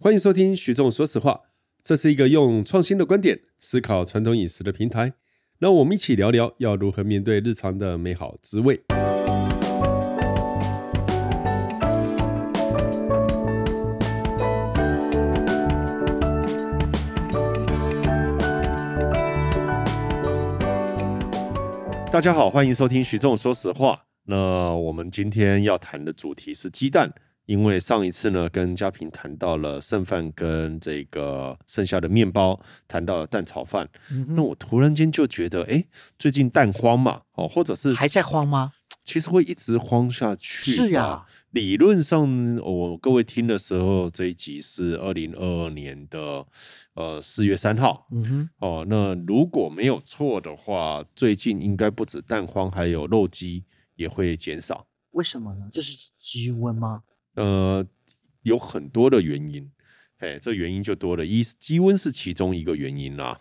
欢迎收听徐总说实话，这是一个用创新的观点思考传统饮食的平台，让我们一起聊聊要如何面对日常的美好滋味。大家好，欢迎收听徐总说实话。那我们今天要谈的主题是鸡蛋，因为上一次呢跟嘉平谈到了剩饭跟这个剩下的面包，谈到了蛋炒饭，那我突然间就觉得最近蛋荒嘛，或者是还在荒吗？其实会一直荒下去。是啊，理论上各位听的时候，这一集是2022年的4月3号、那如果没有错的话，最近应该不止蛋荒，还有肉鸡也会减少。为什么呢？就是鸡瘟吗？有很多的原因，这原因就多了，鸡瘟是其中一个原因啦。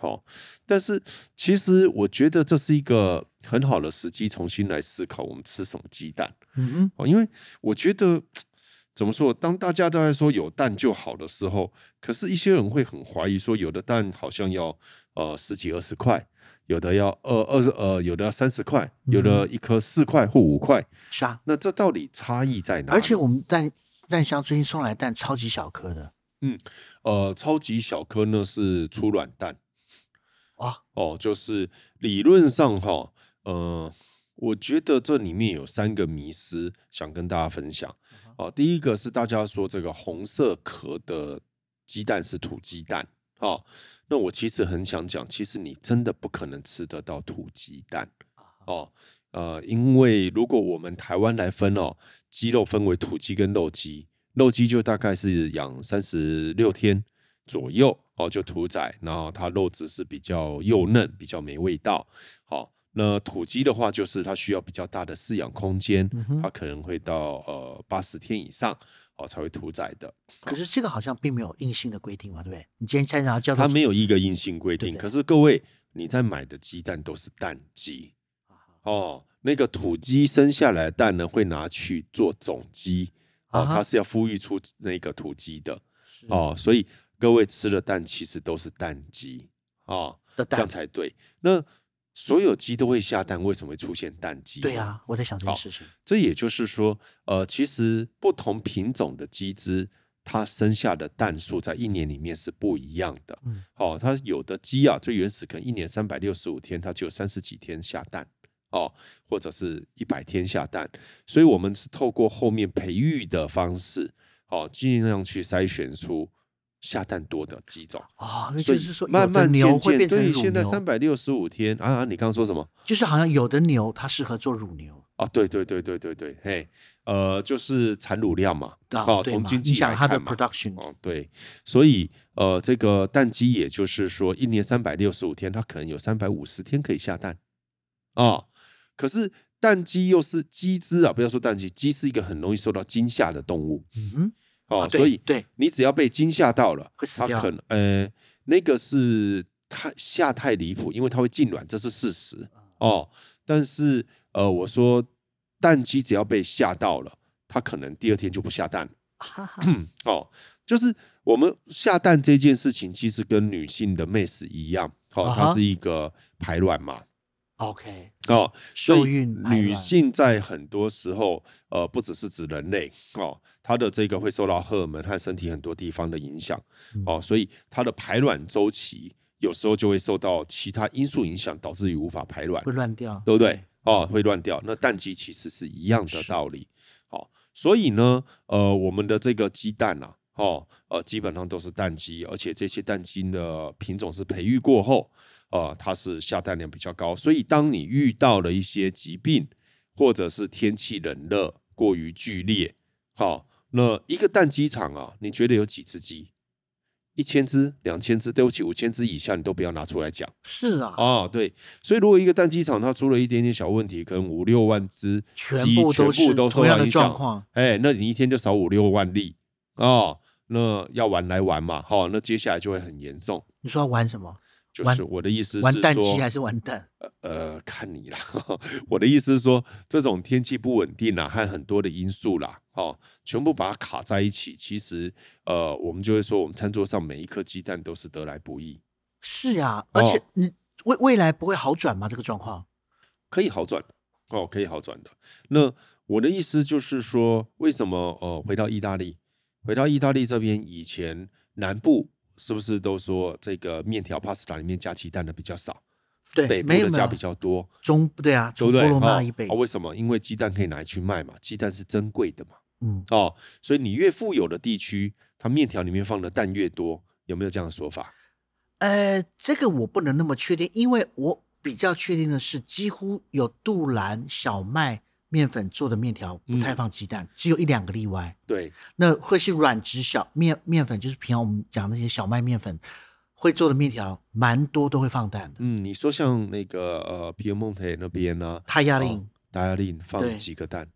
但是其实我觉得这是一个很好的时机，重新来思考我们吃什么鸡蛋。因为我觉得怎么说，当大家在说有蛋就好的时候，可是一些人会很怀疑说，有的蛋好像要10几20块，有的要30块，有的一颗4块或5块，是啊。那这到底差异在哪里？而且我们蛋箱最近送来蛋超级小颗的，超级小颗呢是初卵蛋，就是理论上我觉得这里面有3个迷思想跟大家分享。第一个是大家说这个红色壳的鸡蛋是土鸡蛋，那我其实很想讲，其实你真的不可能吃得到土鸡蛋，因为如果我们台湾来分鸡肉分为土鸡跟肉鸡，肉鸡就大概是养36天左右，就屠宰，然后它肉质是比较幼嫩，比较没味道。那土鸡的话，就是它需要比较大的饲养空间，它可能会到80天以上才会屠宰的。可是这个好像并没有硬性的规定嘛，对不对？你今天参加叫它没有一个硬性规定，对对。可是各位，你在买的鸡蛋都是蛋鸡，那个土鸡生下来的蛋呢，会拿去做种鸡，它是要孵育出那个土鸡的，所以各位吃的蛋其实都是蛋鸡，这样才对。那所有鸡都会下蛋，为什么会出现蛋鸡？对啊，我在想这件事情。这也就是说，其实不同品种的鸡只，它生下的蛋数在一年里面是不一样的。它有的鸡最原始可能一年365天，它只有30几天下蛋，或者是100天下蛋。所以我们是透过后面培育的方式，尽量去筛选出下蛋多的鸡种，那就是说慢慢渐渐，对，现在365天你刚刚说什么？就是好像有的牛它适合做乳牛对，就是产乳量嘛，从经济来看嘛，对，所以这个蛋鸡也就是说一年365天，它可能有350天可以下蛋可是蛋鸡又是鸡只不要说蛋鸡，鸡是一个很容易受到惊吓的动物。所以你只要被惊吓到了，它可能那个是吓太离谱，因为它会痉挛，这是事实但是我说蛋鸡只要被吓到了，它可能第2天就不下蛋了。就是我们下蛋这件事情，其实跟女性的 mes 一样，它是一个排卵嘛。OK， 受孕排卵，女性在很多时候，不只是指人类她的这个会受到荷尔蒙和身体很多地方的影响所以她的排卵周期有时候就会受到其他因素影响，导致于无法排卵，会乱掉，对不对？会乱掉。那蛋鸡其实是一样的道理。所以呢，我们的这个鸡蛋基本上都是蛋鸡，而且这些蛋鸡的品种是培育过后，它是下蛋量比较高。所以当你遇到了一些疾病，或者是天气冷热过于剧烈，那一个蛋鸡场你觉得有几只鸡？1000只、2000只，对不起，5000只以下你都不要拿出来讲。是啊，对。所以如果一个蛋鸡场它出了一点点小问题，可能5-6万只鸡全部都受到影响，那你一天就少5-6万例那要玩来玩嘛，那接下来就会很严重。你说要玩什么？就是我的意思是说，完蛋期还是完蛋？看你啦。我的意思是说，这种天气不稳定啦，和很多的因素啦，哦，全部把它卡在一起，其实我们就会说，我们餐桌上每一颗鸡蛋都是得来不易。是啊，而且你未来不会好转吗？这个状况可以好转哦，可以好转的。那我的意思就是说，为什么回到意大利这边，以前南部是不是都说这个面条 pasta 里面加鸡蛋的比较少？对，北部的加比较多。对啊，对不对？为什么？因为鸡蛋可以拿去卖嘛，鸡蛋是珍贵的嘛。嗯，哦，所以你越富有的地区，它面条里面放的蛋越多，有没有这样的说法？这个我不能那么确定，因为我比较确定的是，几乎有杜兰小麦面粉做的面条不太放鸡蛋，只有一两个例外。对，那会是软质小面粉，就是平常我们讲那些小麦面粉会做的面条，蛮多都会放蛋的。嗯，你说像那个皮尔蒙特那边呢，塔亚林放几个蛋？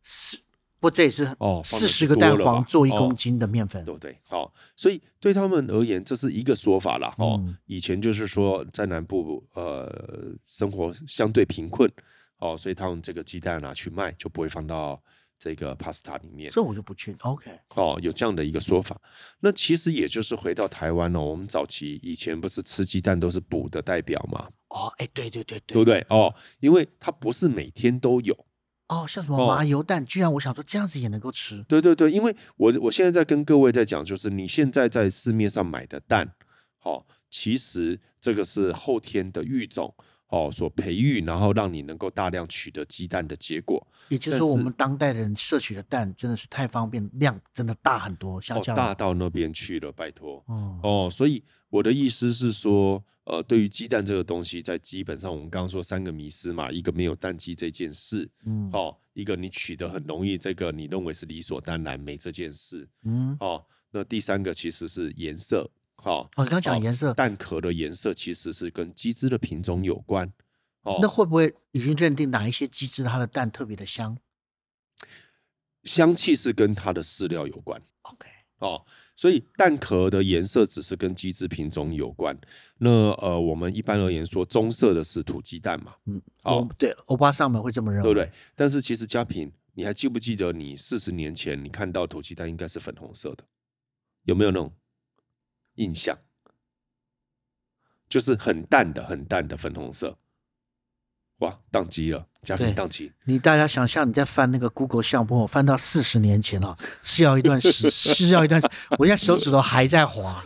不，这也是40个蛋黄做1公斤的面粉，对不对？好，所以对他们而言，这是一个说法啦。哦，以前就是说在南部生活相对贫困，哦，所以他们这个鸡蛋拿去卖，就不会放到这个 pasta 里面。这我就不确定。OK，哦，有这样的一个说法。那其实也就是回到台湾哦，我们早期以前不是吃鸡蛋都是补的代表吗？哦，哎，对，对不对？哦，因为它不是每天都有。哦，像什么麻油蛋，居然我想说这样子也能够吃。对，因为我现在在跟各位在讲，就是你现在在市面上买的蛋，哦，其实这个是后天的育种，哦，所培育，然后让你能够大量取得鸡蛋的结果。也就是说，我们当代人摄取的蛋真的是太方便，量真的大很多，相较，大到那边去了，拜托。哦，所以我的意思是说，对于鸡蛋这个东西，在基本上我们刚刚说三个迷思嘛，一个没有蛋鸡这件事，一个你取得很容易，这个你认为是理所当然没这件事，那第三个其实是颜色，你刚刚讲颜色，蛋壳的颜色其实是跟鸡只的品种有关，那会不会已经认定哪一些鸡只它的蛋特别的香？香气是跟它的饲料有关。 OK，所以蛋壳的颜色只是跟鸡只品种有关。那我们一般而言说棕色的是土鸡蛋嘛，对，欧巴桑们会这么认为，对不对？但是其实佳平，你还记不记得你40年前你看到土鸡蛋应该是粉红色的，有没有那种印象？就是很淡的粉红色。哇，宕机了，嘉平宕机。你大家想象你在翻那个 Google 相簿，我翻到40年前啊，是要一段时，我现在手指头还在滑。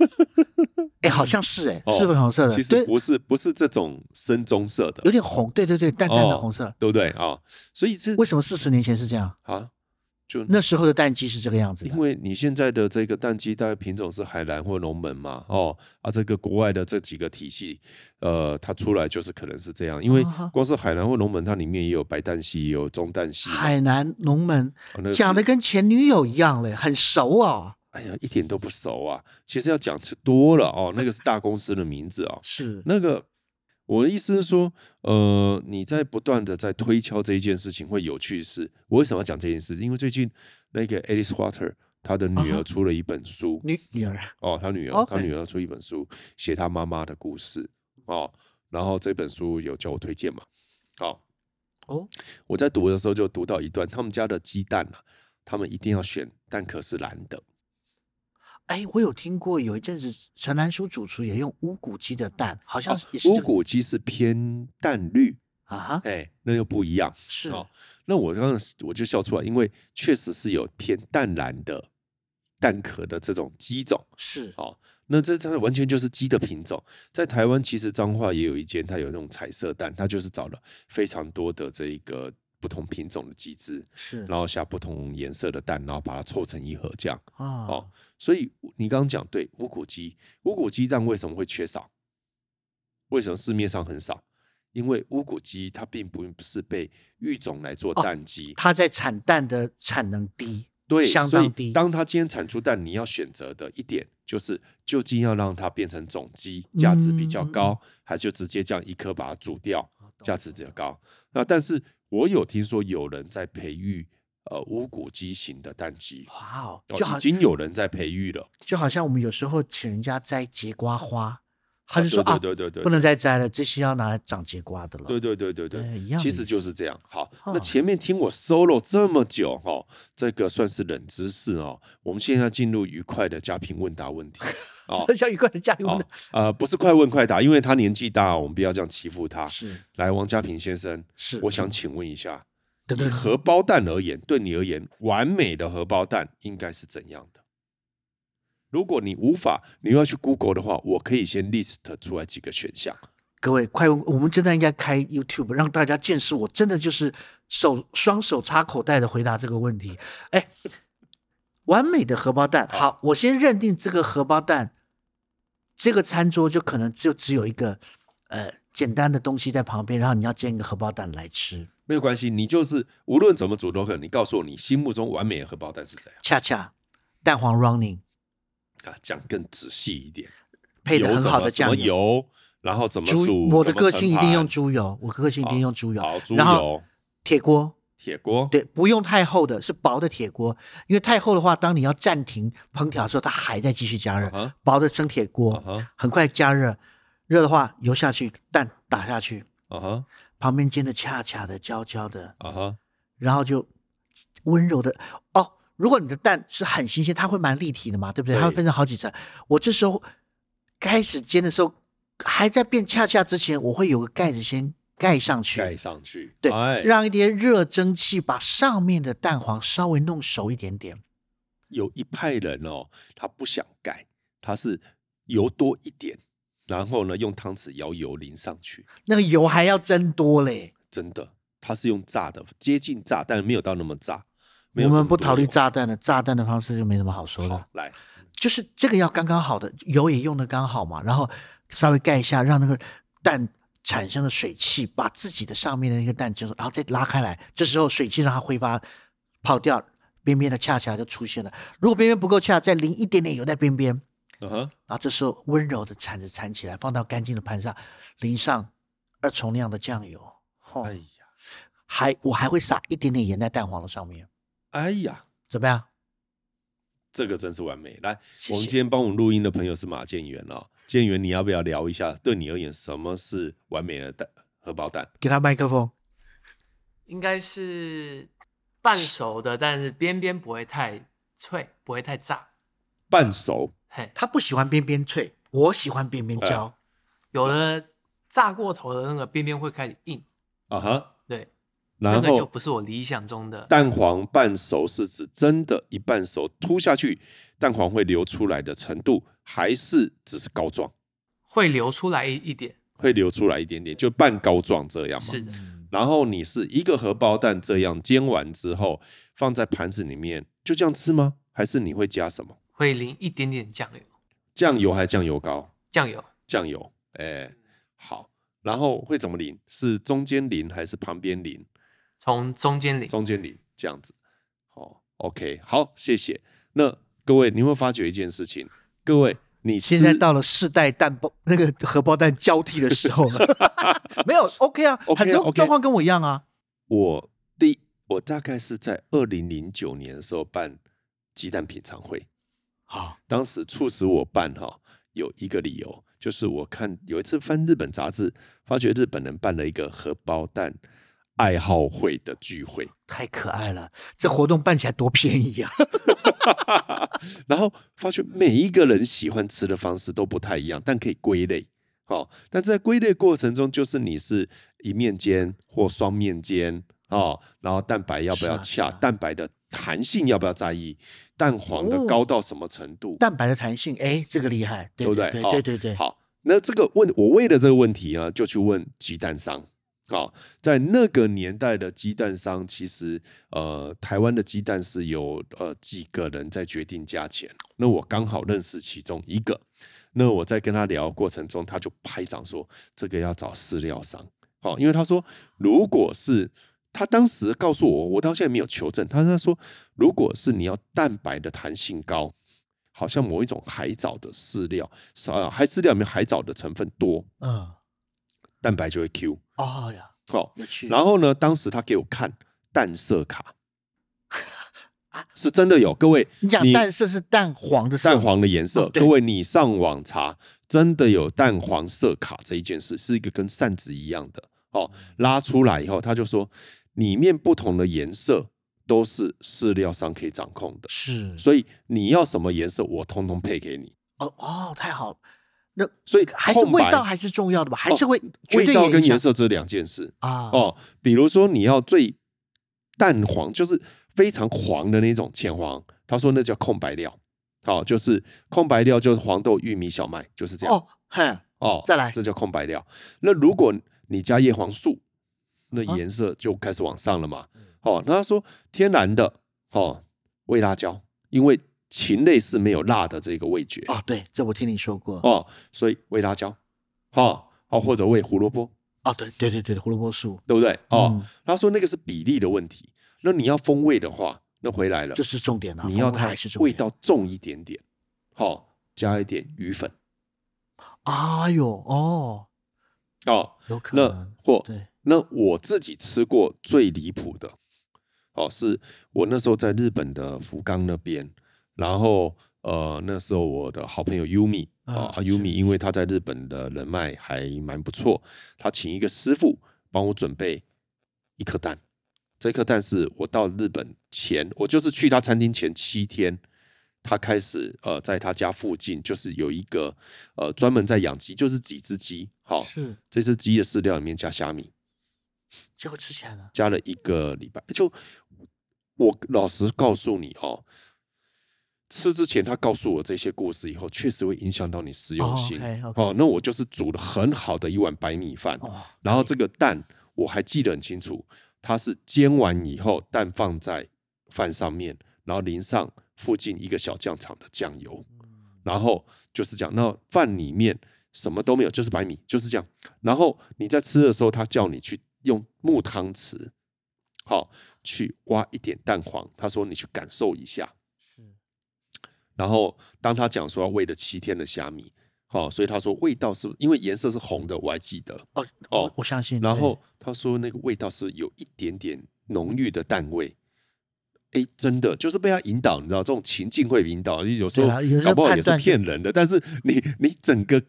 好像是是粉红色的，其实不是这种深棕色的，有点红，对，淡淡的红色，对不对啊？所以为什么40年前是这样啊？就那时候的蛋鸡是这个样子的，因为你现在的这个蛋鸡大概品种是海蓝或龙门嘛，这个国外的这几个体系，它出来就是可能是这样，因为光是海蓝或龙门，它里面也有白蛋系，也有中蛋系。海蓝龙门讲的跟前女友一样嘞，很熟啊。哎呀，一点都不熟啊！其实要讲多了哦，那个是大公司的名字哦。是那个，我的意思是说，你在不断的在推敲这一件事情会有趣是，我为什么要讲这件事？因为最近那个 Alice Water 她的女儿出了一本书，女儿哦，她女儿出一本书，写她妈妈的故事哦。然后这本书有叫我推荐嘛？我在读的时候就读到一段，他们家的鸡蛋啊，他们一定要选蛋壳是蓝的。我有听过，有一阵子陈兰书主厨也用乌骨鸡的蛋，好像也是乌骨鸡是偏淡绿那又不一样。是那我就笑出来，因为确实是有偏淡蓝的蛋壳的这种鸡种。是那它完全就是鸡的品种。在台湾其实彰化也有一间，它有那种彩色蛋，它就是找了非常多的这个不同品种的鸡只，然后下不同颜色的蛋，然后把它凑成一盒这样。所以你刚刚讲对，乌骨鸡蛋为什么会缺少？为什么市面上很少？因为乌骨鸡它并不是被育种来做蛋鸡，它在产蛋的产能低，对，相当低。所以当它今天产出蛋，你要选择的一点就是究竟要让它变成种鸡，价值比较高，还就直接这样一颗把它煮掉，价值比较高。那但是我有听说有人在培育乌骨鸡型的蛋鸡，已经有人在培育了，就好像我们有时候请人家摘节瓜花，他就说啊，对对对对，不能再摘了，这些要拿来长节瓜的了。对对对对对，一样。其实就是这样。好，那前面听我 solo 这么久哈，这个算是冷知识哦。我们现在进入愉快的嘉宾问答问题。哦，叫愉快的嘉宾问答。不是快问快答，因为他年纪大，我们不要这样欺负他。是。来，王家平先生，是，我想请问一下，以荷包蛋而言，对你而言，完美的荷包蛋应该是怎样的？如果你无法，你要去 Google 的话，我可以先 list 出来几个选项。各位，快问！我们真的应该开 YouTube 让大家见识我真的就是双手插口袋的回答这个问题。哎，完美的荷包蛋，好，我先认定这个荷包蛋，这个餐桌就可能就只有一个简单的东西在旁边，然后你要煎一个荷包蛋来吃。没有关系，你就是无论怎么煮都可以。你告诉我，你心目中完美的荷包蛋是怎样？恰恰蛋黄 running。讲更仔细一点，配的很好的酱油，然后怎么煮？我的个性一定用猪油，我个性一定用猪油。好，猪油。铁锅，对，不用太厚的，是薄的铁锅，因为太厚的话，当你要暂停烹调的时候，它还在继续加热。薄的生铁锅，很快加热，热的话油下去，蛋打下去，旁边煎的恰恰的、焦焦的，然后就温柔的哦。如果你的蛋是很新鲜，它会蛮立体的嘛，对不对？它会分成好几层。我这时候开始煎的时候，还在变恰恰之前，我会有个盖子先盖上去，对，哎，让一点热蒸汽把上面的蛋黄稍微弄熟一点点。有一派人哦，他不想盖，他是油多一点，然后呢用汤匙舀油淋上去，那个油还要增多嘞，真的，他是用炸的，接近炸，但没有到那么炸。我们不考虑炸弹的，炸弹的方式就没什么好说的。来，就是这个要刚刚好的，油也用的刚好嘛，然后稍微盖一下，让那个蛋产生的水汽把自己的上面的那个蛋蒸熟，然后再拉开来，这时候水汽让它挥发跑掉，边边的恰恰就出现了。如果边边不够恰，再淋一点点油在边边，然后这时候温柔的铲子铲起来，放到干净的盘上，淋上2重量的酱油。哎呀，我还会撒一点点盐在蛋黄的上面。哎呀，怎么样？这个真是完美。来，谢谢。我们今天帮我们录音的朋友是马建元哦，建元，你要不要聊一下？对你而言，什么是完美的荷包蛋？给他麦克风。应该是半熟的，但是边边不会太脆，不会太炸。半熟，他不喜欢边边脆，我喜欢边边焦。有的炸过头的那个边边会开始硬。啊哈，对。然后就不是我理想中的蛋黄半熟，是指真的一半熟凸下去，蛋黄会流出来的程度，还是只是膏状？会流出来一点，就半膏状这样嘛。是的。然后你是一个荷包蛋这样煎完之后，放在盘子里面就这样吃吗？还是你会加什么？会淋一点点酱油。酱油还是酱油膏？酱油。哎，好。然后会怎么淋？是中间淋还是旁边淋？从中间淋这样子，哦 ，OK， 好，谢谢。那各位，你会发觉一件事情，各位，你现在到了世代蛋包那个荷包蛋交替的时候了，没有 OK 啊， okay， 很多状况跟我一样啊。我大概是在2009年的时候办鸡蛋品尝会，好，当时促使我办哈有一个理由，就是我看有一次翻日本杂志，发觉日本人办了一个荷包蛋爱好会的聚会，太可爱了！这活动办起来多便宜啊！然后发觉每一个人喜欢吃的方式都不太一样，但可以归类。哦，但是在归类过程中，就是你是一面煎或双面煎哦，然后蛋白要不要恰，蛋白的弹性要不要在意，蛋黄的高到什么程度？哦，蛋白的弹性，哎，这个厉害，对不对？对。好，那这个我为了这个问题啊，就去问鸡蛋商。好，在那个年代的鸡蛋商，其实台湾的鸡蛋是有几个人在决定价钱。那我刚好认识其中一个，那我在跟他聊的过程中，他就拍掌说这个要找饲料商。好，因为他说如果是他当时告诉我，我到现在没有求证，他说如果是你要蛋白的弹性高，好像某一种海藻的饲料，饲料里面海藻的成分多，蛋白就会 Q。哦呀，好，然后呢？当时他给我看蛋色卡，是真的有，各位，你讲淡色是淡黄的色，淡黄的颜色。各位，你上网查，真的有淡黄色卡这一件事，是一个跟扇子一样的哦。拉出来以后，他就说，里面不同的颜色都是饲料商可以掌控的，是，所以你要什么颜色，我通通配给你。哦哦，太好了。那所以还是味道还是重要的吧，还是会味道跟颜色这两件事啊。哦，比如说你要最淡黄，就是非常黄的那种浅黄，他说那叫空白料。哦，就是空白料，就是黄豆、玉米、小麦，就是这样。哦，哼，哦，再来，这叫空白料。那如果你加叶黄素，那颜色就开始往上了嘛。哦，那他说天然的哦，味辣椒，因为禽类是没有辣的这个味觉啊。哦，对，这我听你说过哦，所以喂辣椒，哦哦，或者喂胡萝卜啊。哦，对对对对，胡萝卜素，对不对？哦，他说那个是比例的问题。那你要风味的话，那回来了，这是重点啊，你要它味道重一点点，好，哦，加一点鱼粉。哎呦，哦哦，有可能。那或那我自己吃过最离谱的，哦，是我那时候在日本的福冈那边。然后那时候我的好朋友 Yumi 啊，Yumi 因为他在日本的人脉还蛮不错，他请一个师傅帮我准备一颗蛋。这颗蛋是我到日本前，我就是去他餐厅前7天，他开始在他家附近就是有一个专门在养鸡，就是几只鸡，好，是这只鸡的饲料里面加虾米，结果吃起来了，加了1个礼拜。就我老实告诉你哦。吃之前他告诉我这些故事以后，确实会影响到你食用性。Oh, okay, okay. 哦，那我就是煮了很好的一碗白米饭， oh, okay. 然后这个蛋我还记得很清楚，它是煎完以后蛋放在饭上面，然后淋上附近一个小酱厂的酱油，然后就是这样。那饭里面什么都没有，就是白米，就是这样。然后你在吃的时候，他叫你去用木汤匙，好，哦，去挖一点蛋黄，他说你去感受一下。然后当他讲说要喂了7天的虾米，哦，所以他说味道是因为颜色是红的，我还记得 哦，我相信。然后他说那个味道是有一点点浓郁的蛋味，哎，真的就是被他引导，你知道这种情境会引导，有时候搞不好也是骗人的。但是你整个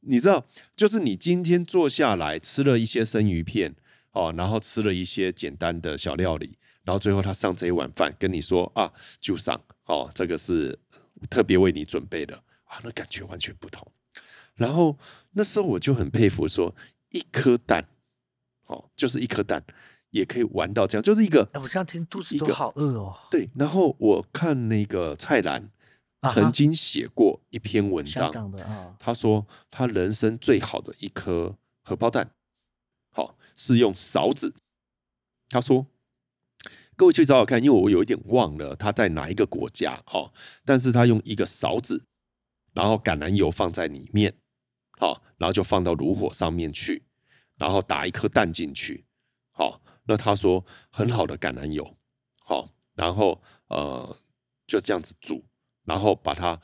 你知道，就是你今天坐下来吃了一些生鱼片，哦，然后吃了一些简单的小料理，然后最后他上这一碗饭跟你说啊，就上哦，这个是。特别为你准备的啊，那感觉完全不同。然后那时候我就很佩服说，一颗蛋，哦，就是一颗蛋也可以玩到这样，就是一个。我这样听肚子都好饿哦。对，然后我看那个蔡澜曾经写过一篇文章，他说他人生最好的一颗荷包蛋，好，是用勺子。他说。各位去找我看，因为我有一点忘了他在哪一个国家哦，但是他用一个勺子，然后橄榄油放在里面，哦，然后就放到炉火上面去，然后打一颗蛋进去，哦，那他说很好的橄榄油，哦，然后就这样子煮，然后把它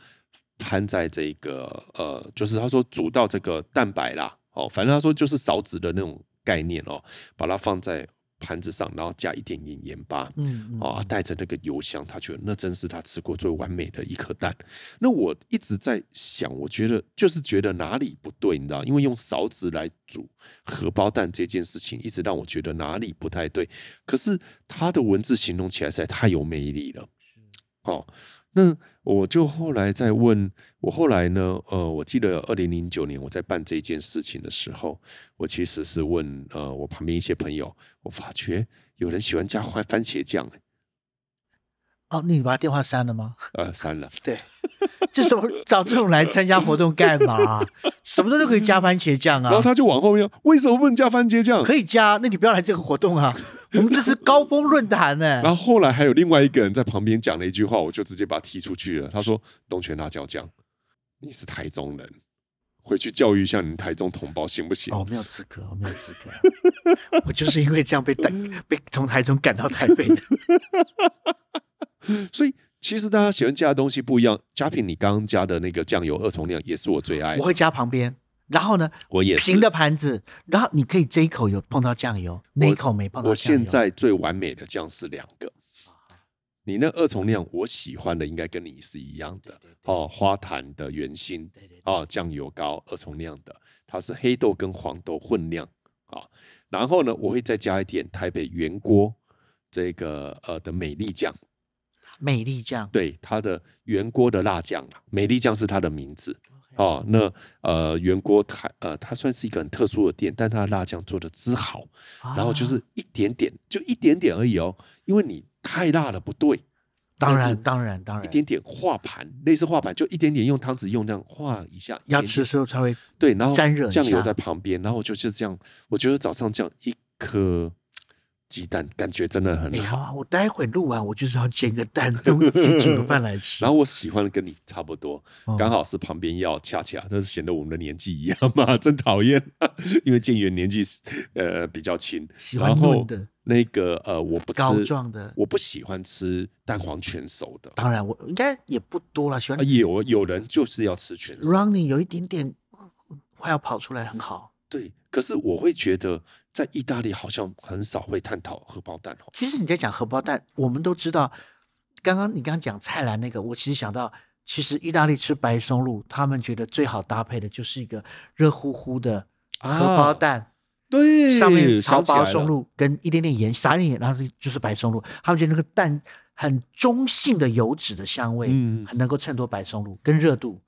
摊在这个就是他说煮到这个蛋白啦，哦，反正他说就是勺子的那种概念哦，把它放在。盘子上，然后加一点点盐巴，啊，带着那个油香，他觉得那真是他吃过最完美的一颗蛋。那我一直在想，我觉得就是觉得哪里不对，你知道，因为用勺子来煮荷包蛋这件事情，一直让我觉得哪里不太对。可是他的文字形容起来实在太有魅力了。哦，那我就后来在问，我后来呢，我记得2009年我在办这件事情的时候，我其实是问我旁边一些朋友，我发觉有人喜欢加番茄酱，欸。哦，你把电话删了吗？删了。对，这时候找这种来参加活动干嘛？什么都可以加番茄酱啊。然后他就往后面，为什么不能加番茄酱？可以加，那你不要来这个活动啊。我们这是高峰论坛呢，欸。然后后来还有另外一个人在旁边讲了一句话，我就直接把他踢出去了。他说：“东泉辣椒酱，你是台中人，回去教育一下你台中同胞行不行？”哦，我没有资格，我没有资格。我就是因为这样被从台中赶到台北。所以其实大家喜欢加的东西不一样。佳品，你刚刚加的那个酱油2重量也是我最爱的。我会加旁边，然后呢，我也是平的盘子，然后你可以这一口有碰到酱油，那一口没碰到酱油。我现在最完美的酱是2个，你那二重量我喜欢的应该跟你是一样的，对对对哦，花坛的圆心，对对对哦，酱油膏二重量的，它是黑豆跟黄豆混量啊，哦。然后呢，我会再加一点台北原锅这个的美丽酱。美丽酱，对，它的原锅的辣酱啦，美丽酱是它的名字。Okay. 哦，那原锅它算是一个很特殊的店，但它的辣酱做的之好，啊，然后就是一点点，就一点点而已哦，因为你太辣了不对，当然，一点点化盘，类似化盘，就一点点用汤匙用这样化一下，要吃的时候才会对，然后沾热酱油在旁边，然后就是这样，我觉得早上这样一颗。鸡蛋感觉真的很好，欸，好啊！我待会录完，我就是要煎个蛋，跟我自己煮饭来吃。然后我喜欢的跟你差不多，刚好是旁边要恰恰，但是显得我们的年纪一样嘛，真讨厌。因为建元年纪比较轻，喜欢嫩的。那个我不吃膏状的，我不喜欢吃蛋黄全熟的。当然，我应该也不多了，喜欢有人就是要吃全熟。让你有一点点快要跑出来，很好。对。可是我会觉得，在意大利好像很少会探讨荷包蛋。其实你在讲荷包蛋，我们都知道，你刚刚讲菜篮那个，我其实想到，其实意大利吃白松露，他们觉得最好搭配的就是一个热乎乎的荷包蛋，啊，对，上面炒白松露跟一点点盐，撒一点盐，然后就是白松露，他们觉得那个蛋很中性的油脂的香味，很能够衬托白松露跟热度。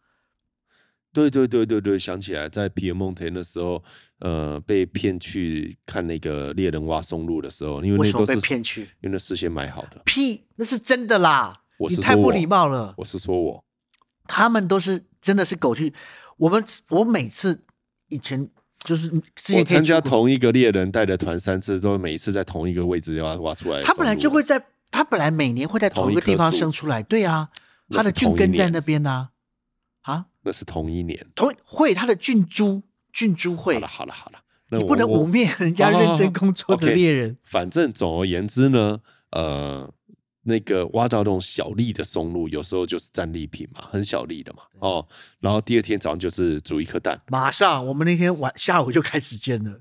对，想起来在皮尔蒙特那时候，被骗去看那个猎人挖松露的时候，因为那都是被骗去，因为那事先买好的。屁，那是真的啦！你太不礼貌了。我是说我，他们都是真的是狗去。我每次以前就是之前我参加同一个猎人带的团3次，都每一次在同一个位置挖出来的。他本来每年会在同一个地方生出来，对啊，他的菌根在那边啊。啊，那是同一年，会他的菌株会。好了，那你不能污蔑人家认真工作的猎人。Okay, 反正总而言之呢，那个挖到那种小粒的松露，有时候就是战利品嘛，很小粒的嘛，哦。然后第二天早上就是煮一颗蛋，马上我们那天下午就开始煎了，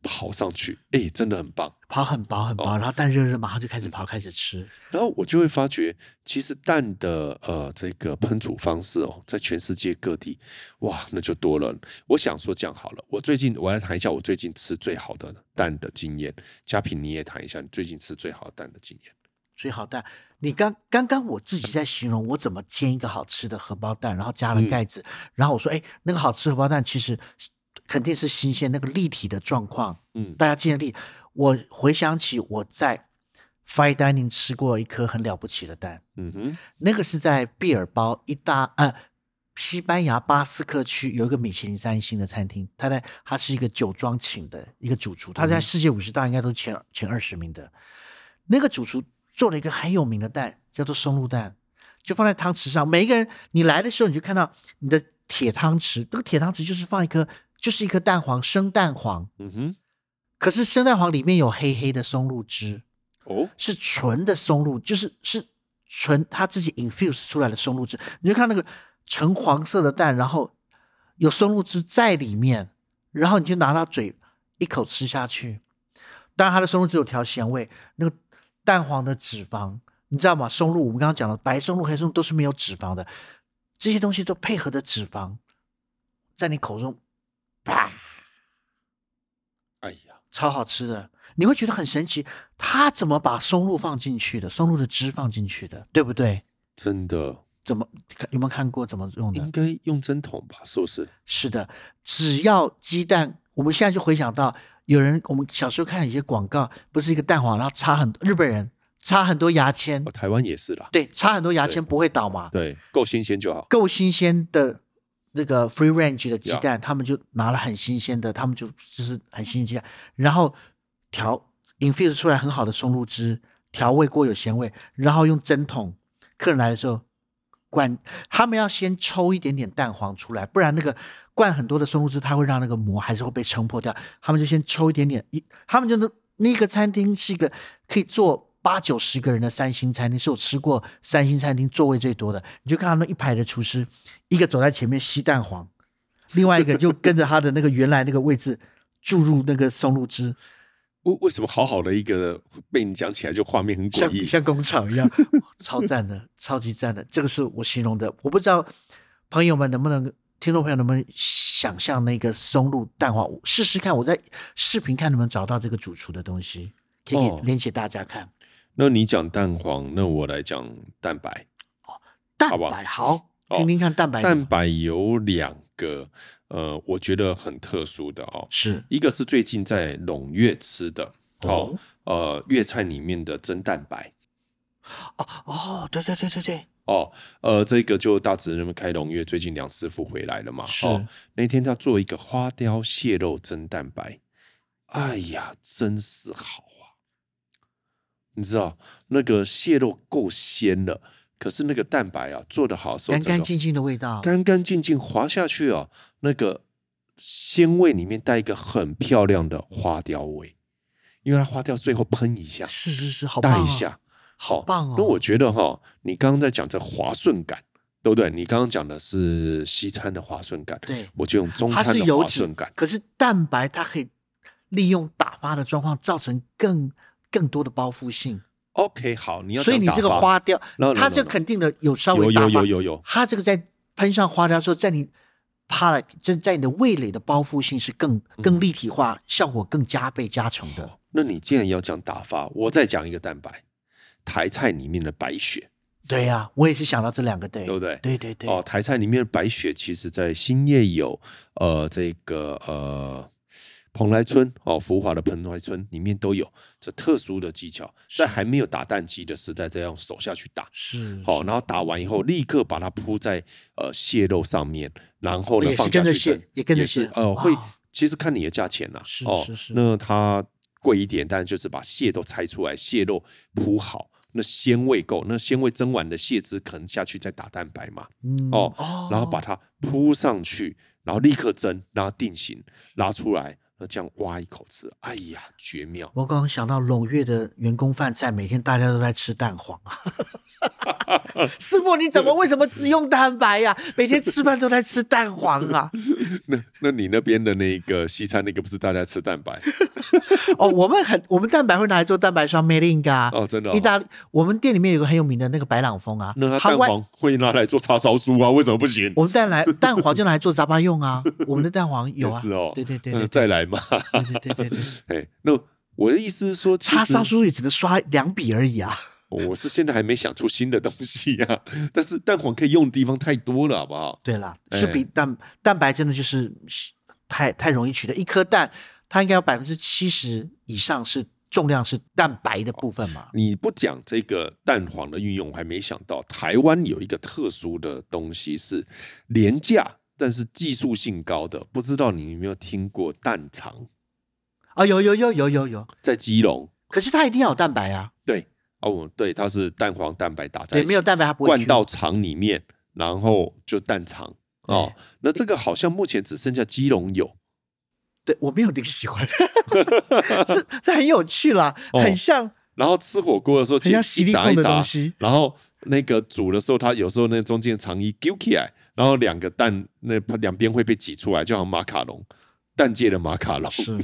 刨上去，哎，真的很棒，刨很薄，然后蛋热热，马上就开始刨，开始吃。然后我就会发觉，其实蛋的这个烹煮方式哦，在全世界各地，哇，那就多了。我想说这样好了，我来谈一下我最近吃最好的蛋的经验。嘉平，你也谈一下你最近吃最好的蛋的经验。最好蛋，你刚刚我自己在形容我怎么煎一个好吃的荷包蛋，然后加了盖子，然后我说，哎，那个好吃荷包蛋其实。肯定是新鲜那个立体的状况，大家尽力。我回想起我在 Fine Dining 吃过一颗很了不起的蛋，那个是在毕尔包西班牙巴斯克区有一个米其林3星的餐厅，它是一个酒庄请的一个主厨，他在世界50大应该都是前20名的。那个主厨做了一个很有名的蛋，叫做松露蛋，就放在汤匙上。每一个人你来的时候，你就看到你的铁汤匙，那个铁汤匙就是放一颗。就是一颗蛋黄，生蛋黄，可是生蛋黄里面有黑黑的松露汁，哦，是纯的松露，就是纯它自己 infuse 出来的松露汁。你就看那个橙黄色的蛋，然后有松露汁在里面，然后你就拿到嘴一口吃下去。当然它的松露汁有调咸味，那个蛋黄的脂肪，你知道吗？松露我们刚刚讲的白松露、黑松露都是没有脂肪的，这些东西都配合的脂肪，在你口中。啪！哎呀，超好吃的，你会觉得很神奇，他怎么把松露放进去的？松露的汁放进去的，对不对？真的？怎么有没有看过怎么用的？应该用针筒吧？是不是？是的，只要鸡蛋，我们现在就回想到有人，我们小时候看有些广告，不是一个蛋黄，然后插很多日本人插很多牙签，台湾也是啦，对，插很多牙签不会倒嘛？对，够新鲜就好，够新鲜的。那个 free range 的鸡蛋，他们就拿了很新鲜的，他们就是很新鲜的鸡蛋，然后infuse 出来很好的松露汁，调味过有咸味，然后用针筒，客人来的时候灌，他们要先抽一点点蛋黄出来，不然那个灌很多的松露汁，它会让那个膜还是会被撑破掉，他们就先抽一点点，他们就那个餐厅是一个可以做80-90个人的3星餐厅，是我吃过3星餐厅座位最多的。你就看他们一排的厨师，一个走在前面吸蛋黄，另外一个就跟着他的那个原来那个位置注入那个松露汁。为什么好好的一个被你讲起来就画面很诡异，像工厂一样，超赞的，超级赞的。这个是我形容的，我不知道朋友们能不能，听众朋友能不能想象那个松露蛋黄，试试看。我在视频看能不能找到这个主厨的东西，可以连结大家看。哦、那你讲蛋黄，那我来讲蛋白。哦、蛋白好，听听看蛋白。蛋白有2个。我觉得很特殊的哦，是一个是最近在陇月吃的哦，粤菜里面的蒸蛋白，哦哦，对对对对对，哦，这个就大直人开陇月，最近梁师傅回来了嘛，哦，那天他做一个花雕蟹肉蒸蛋白，哎呀，真是好啊，你知道那个蟹肉够鲜了。可是那个蛋白啊，做得好的时候，干干净净的味道，干干净净滑下去啊，那个鲜味里面带一个很漂亮的花雕味，因为它花雕最后喷一下，是是是，好棒、哦，带一下，好棒哦。那我觉得哈、哦，你刚刚在讲这滑顺感，对不对？你刚刚讲的是西餐的滑顺感，对，我就用中餐的滑顺感。可是蛋白它可以利用打发的状况，造成更多的包覆性。OK， 好，你要所以你这个花雕， no, 它这肯定的有稍微打发，有，它这个在喷上花雕的时候，在你趴了，在你的味蕾的包覆性是更立体化，效果更加倍加成的。哦、那你既然要讲打发，我再讲一个蛋白，台菜里面的白雪。对呀、啊，我也是想到这2个，对，对不对？对对对。哦，台菜里面的白雪，其实在新业有这个蓬莱村哦，福华的蓬莱村里面都有这特殊的技巧，在还没有打蛋机的时代，这样手下去打，是好、哦，然后打完以后立刻把它铺在蟹肉上面，然后呢放下去蒸，也跟着蟹，会其实看你的价钱啦、啊，是哦是是，那它贵一点，但就是把蟹都拆出来，蟹肉铺好。那鲜味够，那鲜味蒸完的蟹汁可能下去再打蛋白嘛，哦，然后把它铺上去，然后立刻蒸，然后定型，拉出来，那这样挖一口吃，哎呀，绝妙！我刚刚想到陇月的员工饭菜，每天大家都在吃蛋黄啊，师傅你怎么为什么只用蛋白呀、啊？每天吃饭都在吃蛋黄啊？那你那边的那个西餐那个不是大家吃蛋白？哦，我们蛋白会拿来做蛋白霜 Melinga 哦，真的、哦。我们店里面有个很有名的那个白朗峰啊，那它蛋黄会拿来做叉烧酥啊，为什么不行？我们蛋黄就拿来做杂巴用啊，我们的蛋黄有啊，是哦，对对 对, 对、再来嘛，对对对对对。哎，那我的意思是说，叉烧酥也只能刷2笔而已啊。我是现在还没想出新的东西啊，但是蛋黄可以用的地方太多了，好不好？对啦，是比蛋白真的就是太容易取得，一颗蛋。它应该有70%以上是重量是蛋白的部分嘛？你不讲这个蛋黄的运用，我还没想到。台湾有一个特殊的东西是廉价，但是技术性高的，不知道你有没有听过蛋肠？啊、哦，有，在基隆。可是它一定要有蛋白啊。对，哦，对，它是蛋黄蛋白打在一起，没有蛋白它不会灌到肠里面，然后就蛋肠哦。那这个好像目前只剩下基隆有。对，我没有挺喜欢是很有趣啦、哦、很像然后吃火锅的时候很像洗力桶的东西，然后那个煮的时候它有时候那中间肠衣揪起来，然后2个蛋那两边会被挤出来，就好像马卡龙，蛋界的马卡龙，是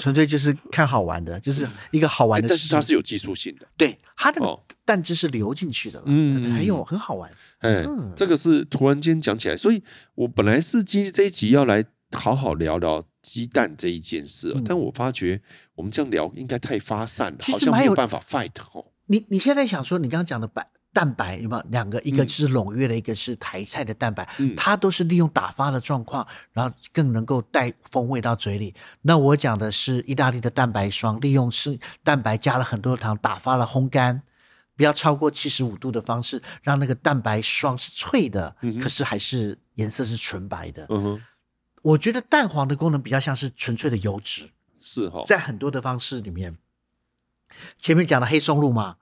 纯粹就是看好玩的就是一个好玩的事、欸、但是它是有技术性的，对，它那个蛋汁是流进去的，嗯，很好玩、欸、嗯，这个是突然间讲起来，所以我本来是这一集要来好好聊聊鸡蛋这一件事、但我发觉我们这样聊应该太发散了，好像没有办法 fight、哦、你现在想说你刚刚讲的蛋白有没有2个，一个是陇月的、一个是台菜的蛋白、它都是利用打发的状况，然后更能够带风味到嘴里。那我讲的是意大利的蛋白霜，利用是蛋白加了很多糖，打发了烘干不要超过75度的方式，让那个蛋白霜是脆的、可是还是颜色是纯白的。我觉得蛋黄的功能比较像是纯粹的油脂，是哈、哦，在很多的方式里面，前面讲的黑松露嘛，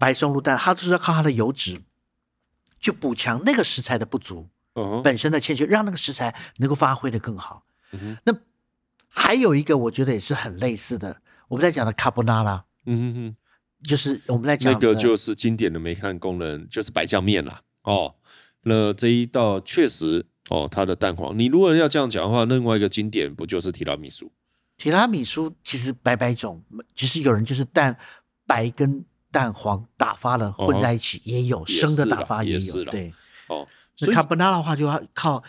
白松露蛋，它就是要靠它的油脂去补强那个食材的不足，本身的欠缺，让那个食材能够发挥的更好。那还有一个我觉得也是很类似的，我们在讲的卡布纳拉，就是我们在讲的那个就是经典的梅干工人，就是白酱面啦，哦，那这一道确实。哦，它的蛋黄，你如果要这样讲的话，另外一个经典不就是提拉米苏？提拉米苏其实百百种，其实有人就是蛋白跟蛋黄打发了混在一起，也有生的打发也有，对。哦，所以卡布纳的话就要靠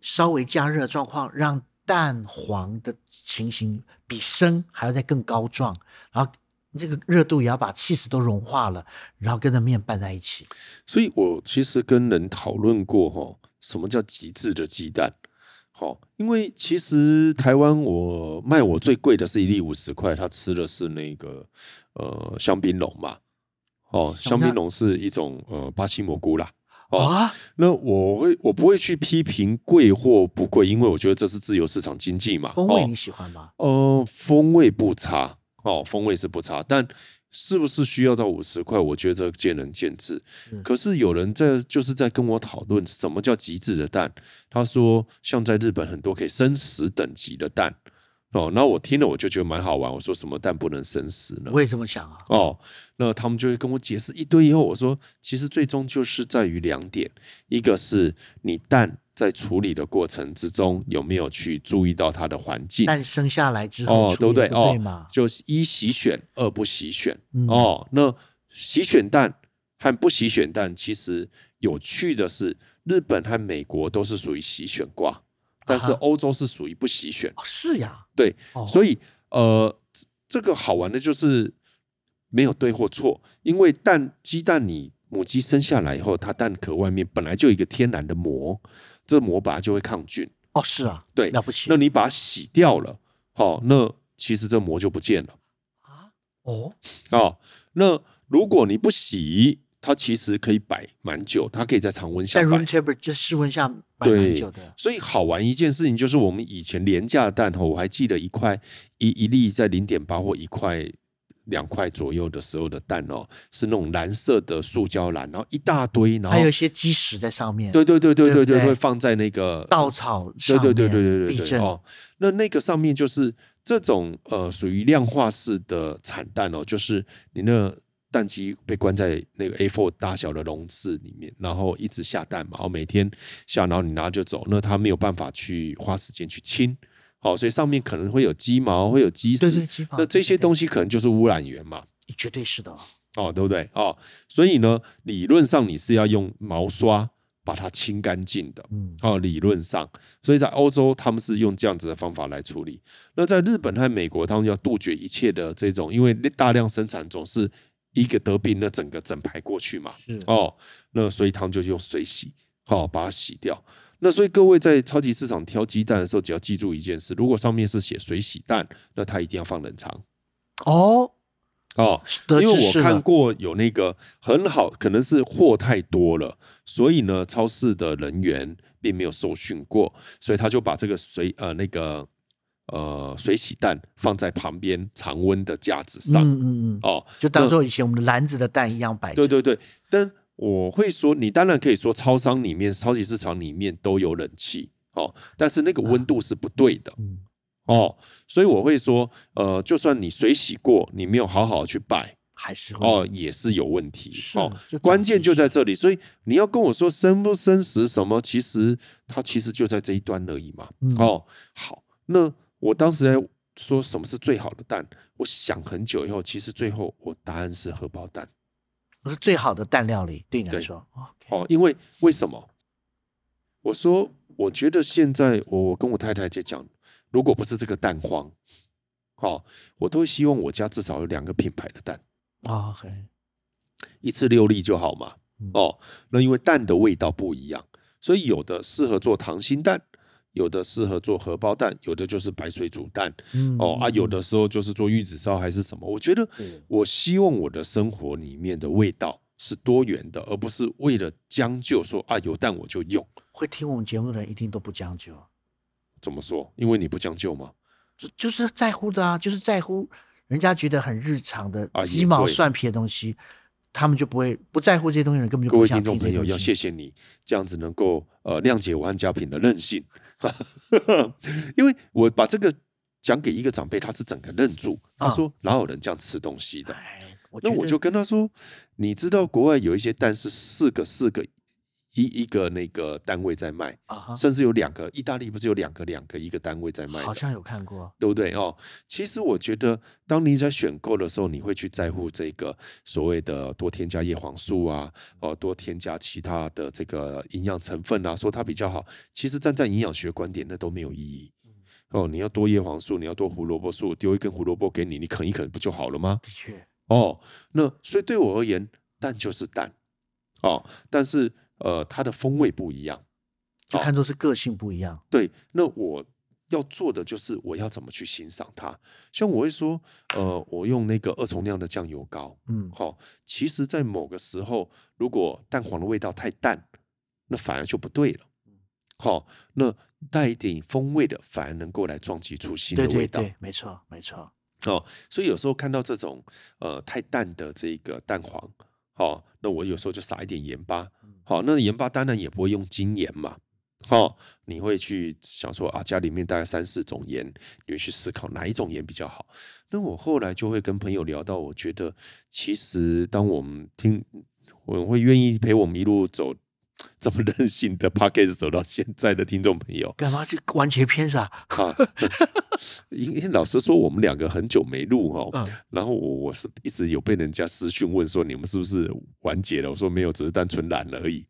稍微加热的状况，让蛋黄的情形比生还要再更高壮，然后这个热度也要把起司都融化了，然后跟着面拌在一起。所以我其实跟人讨论过什么叫极致的鸡蛋，因为其实台湾我卖我最贵的是一粒50块，他吃的是那个香槟龙嘛，香槟龙是一种巴西蘑菇啦。那我不会去批评贵或不贵，因为我觉得这是自由市场经济嘛。风味你喜欢吗？风味不差。风味是不差，但是不是需要到50块，我觉得见仁见智。可是有人就是在跟我讨论什么叫极致的蛋，他说像在日本很多可以生食等级的蛋。那我听了我就觉得蛮好玩，我说什么蛋不能生食呢？我也这么想啊。那他们就会跟我解释一堆以后，我说其实最终就是在于2点，一个是你蛋在处理的过程之中有没有去注意到它的环境？蛋生下来之后处理的对嘛？就一洗选，二不洗选。那洗选蛋和不洗选蛋，其实有趣的是，日本和美国都是属于洗选挂，但是欧洲是属于不洗选。是呀，对，所以这个好玩的就是没有对或错，因为鸡蛋你母鸡生下来以后，它蛋壳外面本来就有一个天然的膜。这膜把它就会抗菌。是啊，对，了不起。那你把它洗掉了，那其实这膜就不见了。那如果你不洗，它其实可以摆蛮久，它可以在常温下摆，在 room temperature 就室温下摆蛮久的。所以好玩一件事情就是，我们以前廉价的蛋，我还记得一粒在0.8或1块2块左右的时候的蛋是那种蓝色的塑胶篮，然后一大堆，然后还有一些基石在上面。对，会放在那个稻草上面。对，那个上面就是这种属于量化式的产蛋就是你那蛋鸡被关在那个 A4 大小的笼子里面，然后一直下蛋嘛，然后每天下，然后你拿就走，那它没有办法去花时间去清。所以上面可能会有鸡毛，会有鸡屎，那这些东西可能就是污染源嘛，绝对是的。对不对？所以呢，理论上你是要用毛刷把它清干净的。理论上，所以在欧洲他们是用这样子的方法来处理。那在日本和美国，他们要杜绝一切的这种，因为大量生产总是一个得病，那整排过去嘛。那所以他们就用水洗，把它洗掉。那所以各位在超级市场挑鸡蛋的时候，只要记住一件事：如果上面是写水洗蛋，那它一定要放冷藏。因为我看过有那个很好，可能是货太多了，所以呢，超市的人员并没有受训过，所以他就把这个水洗蛋放在旁边常温的架子上。就当做以前我们的篮子的蛋一样摆着。对，但我会说，你当然可以说超商里面、超级市场里面都有冷气，但是那个温度是不对的。所以我会说，就算你水洗过，你没有好好去摆，还是会也是有问题。关键就在这里。所以你要跟我说生不生食什么，其实它其实就在这一端而已嘛。好，那我当时在说什么是最好的蛋，我想很久以后，其实最后我答案是荷包蛋。我是最好的蛋料理，对你来说。因为什么？我说，我觉得现在我跟我太太姐讲，如果不是这个蛋荒，我都会希望我家至少有2个品牌的蛋。一次6粒就好嘛。那因为蛋的味道不一样，所以有的适合做溏心蛋，有的适合做荷包蛋，有的就是白水煮蛋。有的时候就是做玉子烧还是什么。我觉得我希望我的生活里面的味道是多元的，而不是为了将就说有蛋我就用。会听我们节目的人一定都不将就。怎么说？因为你不将就吗？就是在乎的啊，就是在乎人家觉得很日常的鸡毛蒜皮的东西，他们就不在乎这些东西，人根本就不想听这些东西。各位听众朋友，要谢谢你这样子能够谅解我和佳平的任性。因为我把这个讲给一个长辈，他是整个愣住，他说哪有人这样吃东西的。那我就跟他说，你知道国外有一些蛋是四个一个那个单位在卖、uh-huh. 甚至有两个，意大利不是有两个一个单位在卖，好像有看过，对不对、哦、其实我觉得当你在选购的时候，你会去在乎这个所谓的多添加叶黄素啊、多添加其他的这个营养成分啊，说它比较好，其实站在营养学观点那都没有意义哦。你要多叶黄素，你要多胡萝卜素，丢一根胡萝卜给你，你啃一啃不就好了吗？的确哦，那所以对我而言，蛋就是蛋哦，但是它的风味不一样，就看作是个性不一样、哦。对，那我要做的就是我要怎么去欣赏它。像我会说，我用那个2重量的酱油膏，嗯，好、哦，其实在某个时候，如果蛋黄的味道太淡，那反而就不对了。好、哦，那带一点风味的，反而能够来撞击出新的味道。对对对，没错，没错。哦，所以有时候看到这种太淡的这个蛋黄。哦、那我有时候就撒一点盐巴、哦、那盐巴当然也不会用精盐嘛、哦、你会去想说啊，家里面大概3-4种盐，你会去思考哪一种盐比较好。那我后来就会跟朋友聊到，我觉得其实当我们听，我会愿意陪我们一路走这么任性的 podcast 走到现在的听众朋友，干嘛去完全偏傻、啊、因为老实说我们两个很久没录、哦嗯、然后我是一直有被人家私讯问说你们是不是完结了，我说没有，只是单纯懒而已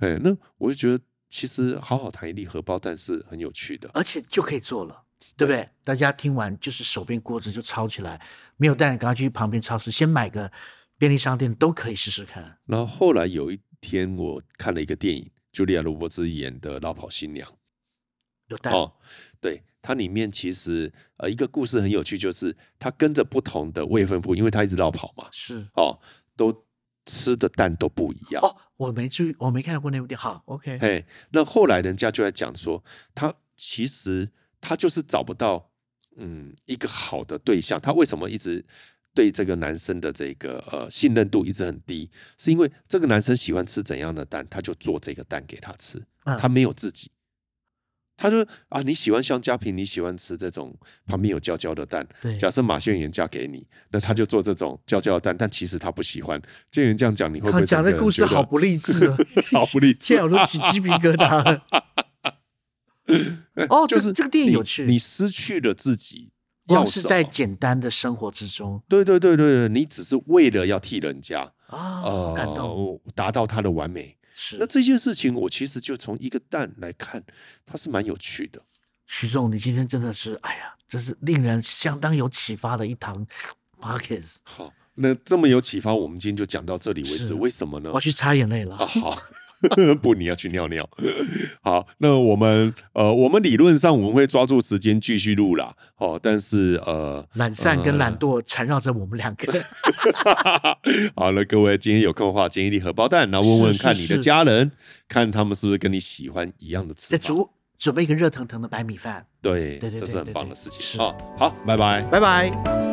哎，那我就觉得其实好好谈一粒荷包蛋是很有趣的，而且就可以做了，对不对？大家听完就是手边锅子就抄起来，没有蛋赶快去旁边超市先买个便利商店都可以试试看。然后后来有一天我看了一个电影，茱莉亚·罗伯兹演的《老跑新娘》，有蛋、哦、对，它里面其实一个故事很有趣，就是她跟着不同的未婚夫，因为她一直老跑嘛，是哦，都吃的蛋都不一样。哦，我没看过那部电影。好 ，OK。哎，那后来人家就在讲说，她其实她就是找不到一个好的对象，她为什么一直？对这个男生的这个信任度一直很低，是因为这个男生喜欢吃怎样的蛋，他就做这个蛋给他吃，他没有自己，他就啊，你喜欢香蕉皮，你喜欢吃这种旁边有焦焦的蛋，假设马炫元嫁给你，那他就做这种焦焦的蛋，但其实他不喜欢。建元这样讲，你会不会讲这故事好不励志啊？好不励志，现在我都起鸡皮疙瘩了。哦，就是这个电影有趣，你失去了自己。光是在简单的生活之中，对对对对，你只是为了要替人家啊、感动，达到他的完美。是，那这件事情我其实就从一个蛋来看，它是蛮有趣的。徐总，你今天真的是，哎呀，真是令人相当有启发的一堂 podcast。好，那这么有启发，我们今天就讲到这里为止。为什么呢？我要去擦眼泪了。啊、好。不，你要去尿尿。好，那我们理论上我们会抓住时间继续录啦。哦，但是懒散跟懒惰缠绕着我们两个。好了，各位今天有空的话，煎一粒荷包蛋，然后问问看你的家人，看他们是不是跟你喜欢一样的吃法。准备一个热腾腾的白米饭。对，这是很棒的事情。好，拜拜，拜拜。